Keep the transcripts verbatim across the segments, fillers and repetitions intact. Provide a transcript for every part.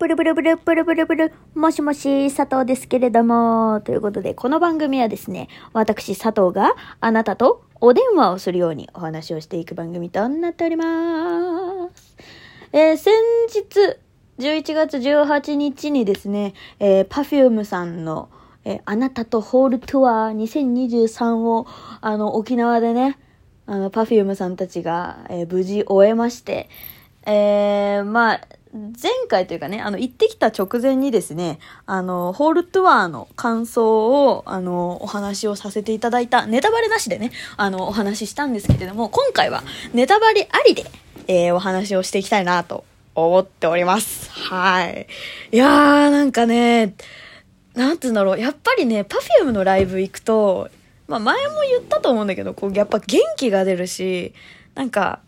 ブルブルブルブルブルブル、もしもし、佐藤ですけれども、ということで、この番組はですね、私佐藤があなたとお電話をするようにお話をしていく番組となっております。えー、先日、じゅういちがつじゅうはちにちにですね、えー、Perfume さんの、えー、あなたとホールツアーにせんにじゅうさんを、あの、沖縄でね、あの、Perfume さんたちが、えー、無事終えまして、えー、まあ、前回というかね、あの、行ってきた直前にですね、あの、ホールツアーの感想を、あの、お話をさせていただいた、ネタバレなしでね、あの、お話ししたんですけれども、今回はネタバレありで、えー、お話をしていきたいなと思っております。はい。いやー、なんかね、なんつうんだろう、やっぱりね、Perfume のライブ行くと、まあ、前も言ったと思うんだけど、こう、やっぱ元気が出るし、なんか、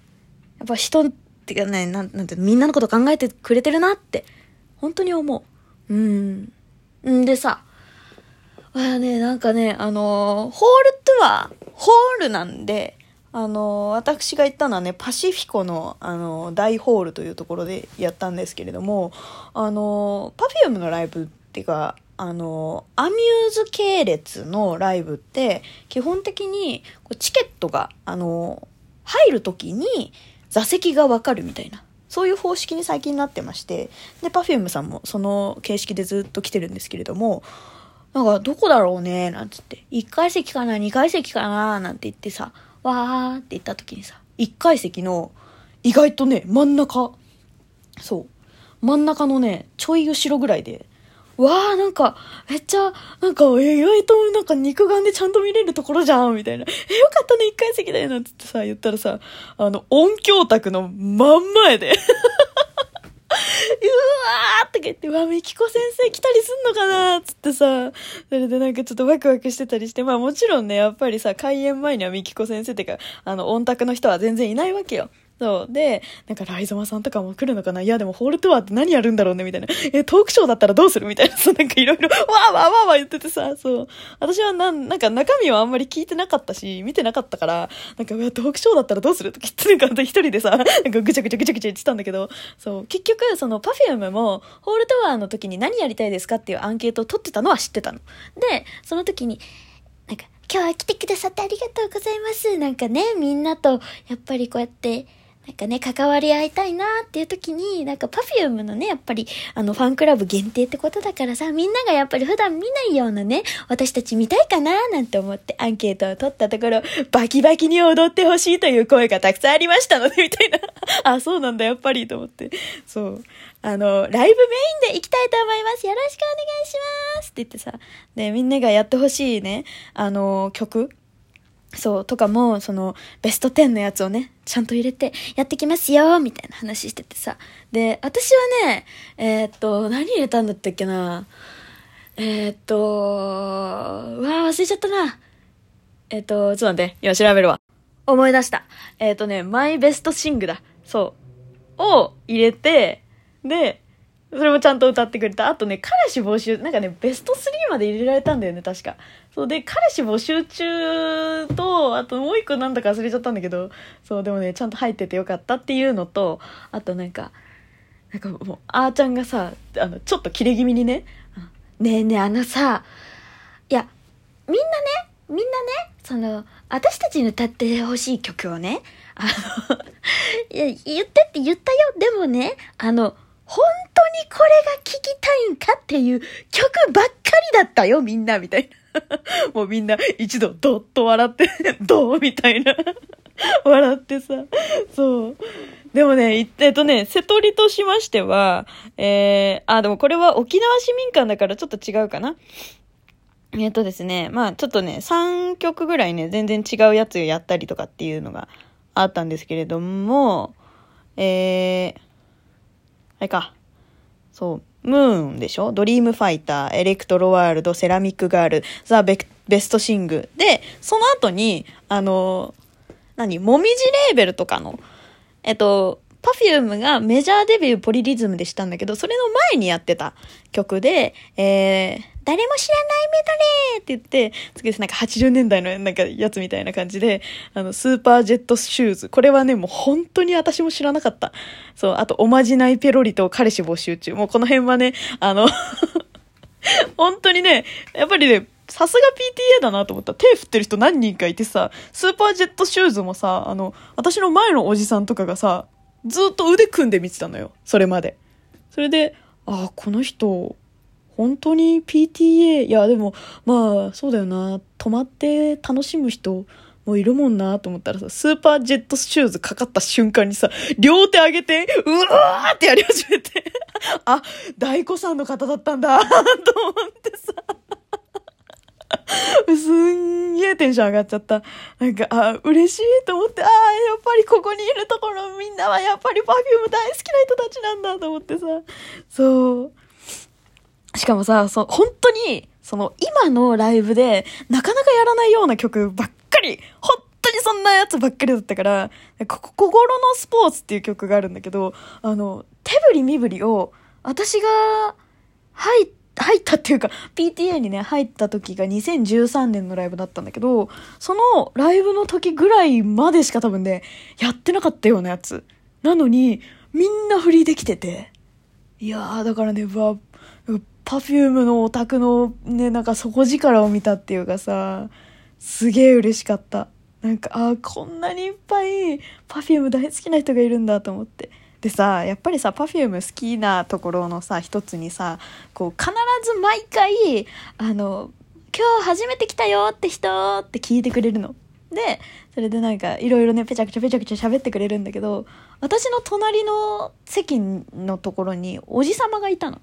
やっぱ人、ってかね、なん、なんて、みんなのこと考えてくれてるなって、本当に思う。うん。んでさ、あね、なんかね、あのー、ホールツアー、ホールなんで、あのー、私が行ったのはね、パシフィコの、あのー、大ホールというところでやったんですけれども、あのー、Perfume のライブっていうか、あのー、アミューズ系列のライブって、基本的に、チケットが、あのー、入るときに、座席がわかるみたいな、そういう方式に最近なってまして、で、Perfume さんもその形式でずっと来てるんですけれども、なんかどこだろうね、なんつって、いっかい席かな、にかい席かな、なんて言ってさ、わーって言った時にさ、いっかい席の、意外とね、真ん中、そう、真ん中のね、ちょい後ろぐらいで、わー、なんか、めっちゃ、なんか、意外と、なんか、肉眼でちゃんと見れるところじゃんみたいな。え、よかったね、一階席だよ、なんつってさ、言ったらさ、あの、音響卓の真ん前で。うわーって言って、わ、みきこ先生来たりすんのかなつってさ、それでなんかちょっとワクワクしてたりして、まあもちろんね、やっぱりさ、開演前にはみきこ先生ってか、あの、音卓の人は全然いないわけよ。そうで、なんかライゾマさんとかも来るのかな、いやでもホールツアーって何やるんだろうねみたいな、えトークショーだったらどうするみたいな、そうなんかいろいろわーわーわーわー言っててさ、そう私はなんなんか中身はあんまり聞いてなかったし見てなかったから、なんかうわトークショーだったらどうするとか言って、なんか一人でさ、なんかぐちゃぐちゃぐちゃぐちゃ言ってたんだけど、そう結局その Perfume もホールツアーの時に何やりたいですかっていうアンケートを取ってたのは知ってたので、その時になんか今日は来てくださってありがとうございます、なんかねみんなとやっぱりこうやってなんかね、関わり合いたいなっていう時に、なんか Perfume のね、やっぱり、あの、ファンクラブ限定ってことだからさ、みんながやっぱり普段見ないようなね、私たち見たいかななんて思ってアンケートを取ったところ、バキバキに踊ってほしいという声がたくさんありましたので、みたいな。あ、そうなんだ、やっぱり、と思って。そう。あの、ライブメインで行きたいと思います。よろしくお願いしますって言ってさ、で、みんながやってほしいね、あの、曲。そう、とかも、その、ベストじゅうのやつをね、ちゃんと入れて、やってきますよみたいな話しててさ。で、私はね、えー、っと、何入れたんだったっけな、えー、っと、うわー、忘れちゃったな。えー、っと、ちょっと待って、今調べるわ。思い出した。えー、っとね、マイベストシングだ。そう。を入れて、で、それもちゃんと歌ってくれた。あとね、彼氏募集、なんかね、ベストスリーまで入れられたんだよね、確か。そうで、彼氏募集中と、あともう一個なんだか忘れちゃったんだけど、そう、でもね、ちゃんと入っててよかったっていうのと、あとなんか、なんかもう、あーちゃんがさ、あの、ちょっとキレ気味にね、ねえねえ、あのさ、いや、みんなね、みんなね、その、私たちに歌ってほしい曲をね、あのいや、言ってって言ったよ、でもね、あの、本当にこれが聴きたいんかっていう曲ばっかりだったよ、みんな、みたいな。もうみんな一度ドッと笑って、どうみたいな。笑ってさ。そう。でもね、えっとね、瀬取りとしましては、えー、あ、でもこれは沖縄市民館だからちょっと違うかな。えっとですね、まあちょっとね、さんきょくぐらいね、全然違うやつをやったりとかっていうのがあったんですけれども、えー、あれか。そう。ムーンでしょ？ドリームファイター、エレクトロワールド、セラミックガール、ザ・ベストシング。で、その後に、あの、何？もみじレーベルとかの、えっと、Perfume がメジャーデビューポリリズムでしたんだけど、それの前にやってた曲で、えー、誰も知らないメドレーって言って、次ですなんかはちじゅうねんだいのなんかやつみたいな感じで、あの、スーパージェットシューズ。これはね、もう本当に私も知らなかった。そう、あと、おまじないペロリと彼氏募集中。もうこの辺はね、あの、本当にね、やっぱりね、さすが ピーティーエー だなと思った。手振ってる人何人かいてさ、スーパージェットシューズもさ、あの、私の前のおじさんとかがさ、ずっと腕組んで見てたのよ。それまで。それで、ああ、この人、本当に ピーティーエー、いやでもまあそうだよな、泊まって楽しむ人もいるもんなと思ったらさ、スーパージェットシューズかかった瞬間にさ、両手上げてうわーってやり始めてあ、大子さんの方だったんだと思ってさすんげーテンション上がっちゃった。なんかあ、嬉しいと思って、あー、やっぱりここにいるところみんなはやっぱり Perfume 大好きな人たちなんだと思ってさ、そうしかもさ、そ、本当に、その、今のライブで、なかなかやらないような曲ばっかり、本当にそんなやつばっかりだったから、こ、心のスポーツっていう曲があるんだけど、あの、手振り身振りを、私が、入、入ったっていうか、ピーティーエー にね、入った時がにせんじゅうさんねんのライブだったんだけど、そのライブの時ぐらいまでしか多分ね、やってなかったようなやつ。なのに、みんな振りできてて。いやー、だからね、ば、Perfume のオタクのね、なんか底力を見たっていうかさ、すげえ嬉しかった。なんか、あ、こんなにいっぱい Perfume 大好きな人がいるんだと思って。でさ、やっぱりさ、Perfume 好きなところのさ、一つにさ、こう、必ず毎回、あの、今日初めて来たよって人って聞いてくれるの。で、それでなんか、いろいろね、ぺちゃくちゃぺちゃくちゃ喋ってくれるんだけど、私の隣の席のところにおじさまがいたの。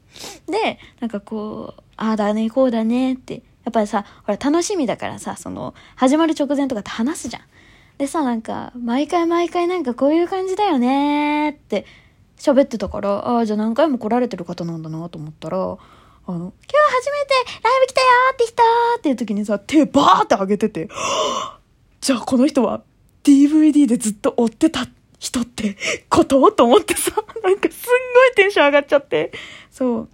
で、なんかこう、ああだね、こうだねって。やっぱりさ、ほら、楽しみだからさ、その、始まる直前とかって話すじゃん。でさ、なんか、毎回毎回なんかこういう感じだよねって喋ってたから、ああ、じゃあ何回も来られてる方なんだなと思ったら、あの、今日初めてライブ来たよって人っていう時にさ、手バーって上げてて、じゃあこの人は ディーブイディー でずっと追ってた人ってことと思ってさ、なんかすんごいテンション上がっちゃって。そう。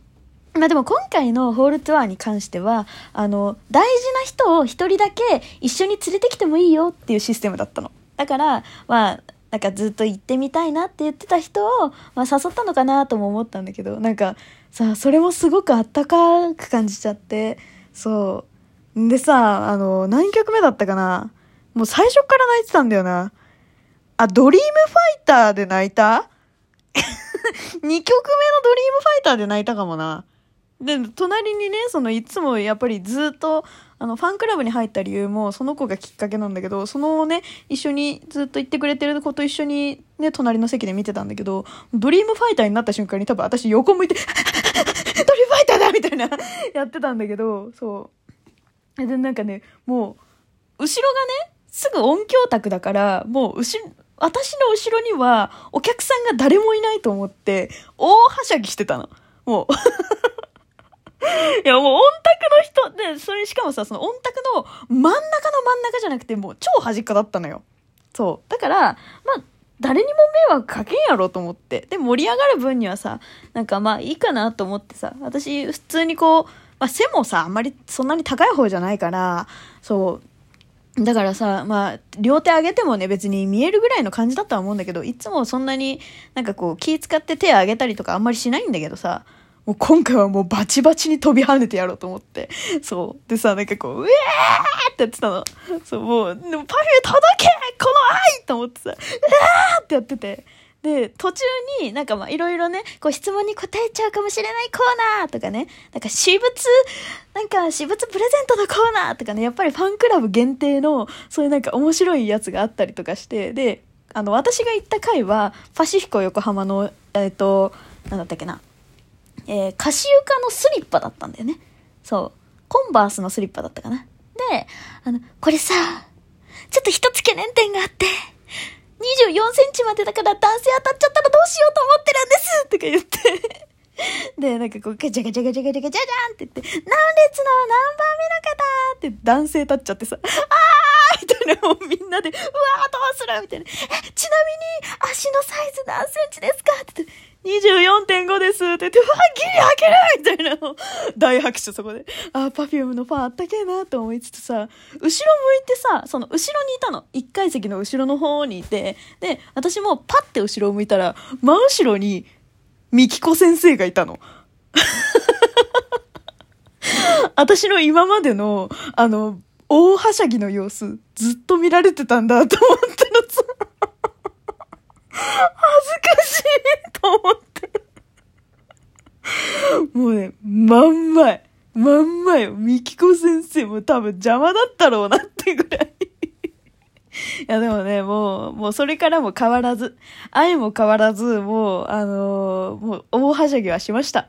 まあでも今回のホールツアーに関しては、あの、大事な人を一人だけ一緒に連れてきてもいいよっていうシステムだったの。だから、まあ、なんかずっと行ってみたいなって言ってた人を、まあ誘ったのかなとも思ったんだけど、なんかさ、それもすごくあったかく感じちゃって、そう。でさ、あの、何曲目だったかな?もう最初から泣いてたんだよな。あ、ドリームファイターで泣いた?にきょくめのドリームファイターで泣いたかもな。で、隣にね、そのいつもやっぱりずっと、あの、ファンクラブに入った理由もその子がきっかけなんだけど、そのね、一緒にずっと行ってくれてる子と一緒にね、隣の席で見てたんだけど、ドリームファイターになった瞬間に多分私横向いて、ドリームファイターだみたいなやってたんだけど、そう。で、なんかね、もう、後ろがね、すぐ音響卓だから、もう、うし、私の後ろには、お客さんが誰もいないと思って、大はしゃぎしてたの。もう。いや、もう、音卓の人、で、それしかもさ、その音卓の真ん中の真ん中じゃなくて、もう、超端っこだったのよ。そう。だから、まあ、誰にも迷惑かけんやろと思って。で、盛り上がる分にはさ、なんかまあ、いいかなと思ってさ、私、普通にこう、まあ、背もさ、あんまり、そんなに高い方じゃないから、そう、だからさ、まあ、両手上げてもね、別に見えるぐらいの感じだったとは思うんだけど、いつもそんなになんかこう気使って手上げたりとかあんまりしないんだけどさ、もう今回はもうバチバチに飛び跳ねてやろうと思って。そう。でさ、なんかこう、うえーってやってたの。そう、もう、でもPerfume届け!この愛!と思ってさ、うえーってやってて。で、途中になんかまあいろいろね、こう質問に答えちゃうかもしれないコーナーとかね、なんか私物、なんか私物プレゼントのコーナーとかね、やっぱりファンクラブ限定のそういうなんか面白いやつがあったりとかして、で、あの私が行った回はパシフィコ横浜の、えっと、なんだったっけな、えー、カシユカのスリッパだったんだよね。そう。コンバースのスリッパだったかな。で、あの、これさ、ちょっと一つ懸念点があって、にじゅうよんセンチまでだから男性当たっちゃったらどうしようと思ってるんですとか言ってで、なんかこう、ガチャガチャガチャガチャガチャじゃんって言って、何列の何番目の方って男性立っちゃってさ、あーみたいな、もうみんなで、うわーどうするみたいな。え、ちなみに、足のサイズ何センチですかって言って、にじゅうよんてんご ですって言って、うわギリ開けるみたいな、大拍手。そこであーPerfumeのファンあったけえなと思いつつさ、後ろ向いてさ、その後ろにいたの、いっかい席の後ろの方にいて、で私もパッて後ろを向いたら真後ろにみきこ先生がいたの。私の今までのあの大はしゃぎの様子ずっと見られてたんだと思ってのさ、恥ずかしいと思ってもうね、まんまいまんまいみきこ先生も多分邪魔だったろうなってぐらい。いやでもね、もうもうそれからも変わらず、愛も変わらず、もうあのー、もう大はしゃぎはしました。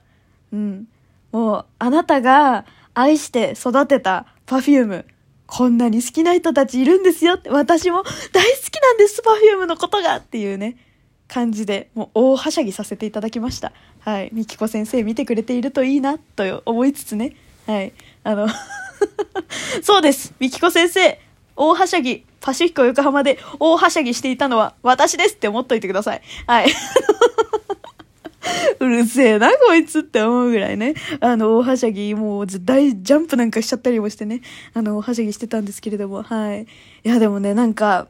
うん、もうあなたが愛して育てたPerfume、こんなに好きな人たちいるんですよって、私も大好きなんですPerfumeのことがっていうね感じで、もう大はしゃぎさせていただきました。はい、みきこ先生見てくれているといいなと思いつつね、はい、あのそうです、みきこ先生大はしゃぎ、パシフィコ横浜で大はしゃぎしていたのは私ですって思っといてください。はいうるせえなこいつって思うぐらいね、あの大はしゃぎ、もう大ジャンプなんかしちゃったりもしてね、あの大はしゃぎしてたんですけれども、はい、いやでもね、なんか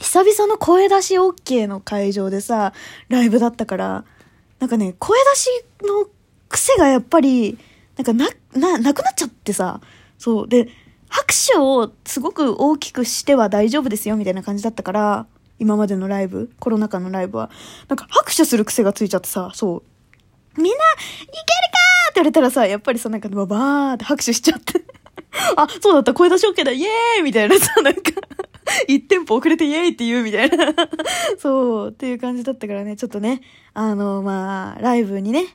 久々の声出し OK の会場でさ、ライブだったから、なんかね、声出しの癖がやっぱりなんか な, な, なくなっちゃってさ、そうで、拍手をすごく大きくしては大丈夫ですよみたいな感じだったから、今までのライブ、コロナ禍のライブはなんか拍手する癖がついちゃってさ、そうみんな、いけるかーって言われたらさ、やっぱりさ、なんかババーって拍手しちゃってあ、そうだった、声出し OK だ、イエーイみたいなさ、なんか一テンポ遅れてイエーイって言うみたいなそうっていう感じだったからね、ちょっとね、あのまあライブにね、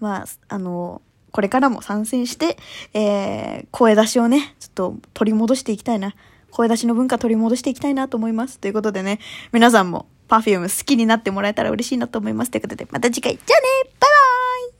まああのこれからも参戦して、えー、声出しをね、ちょっと取り戻していきたいな、声出しの文化取り戻していきたいなと思います。ということでね、皆さんもPerfume好きになってもらえたら嬉しいなと思います。ということで、また次回じゃあね、バイバイ。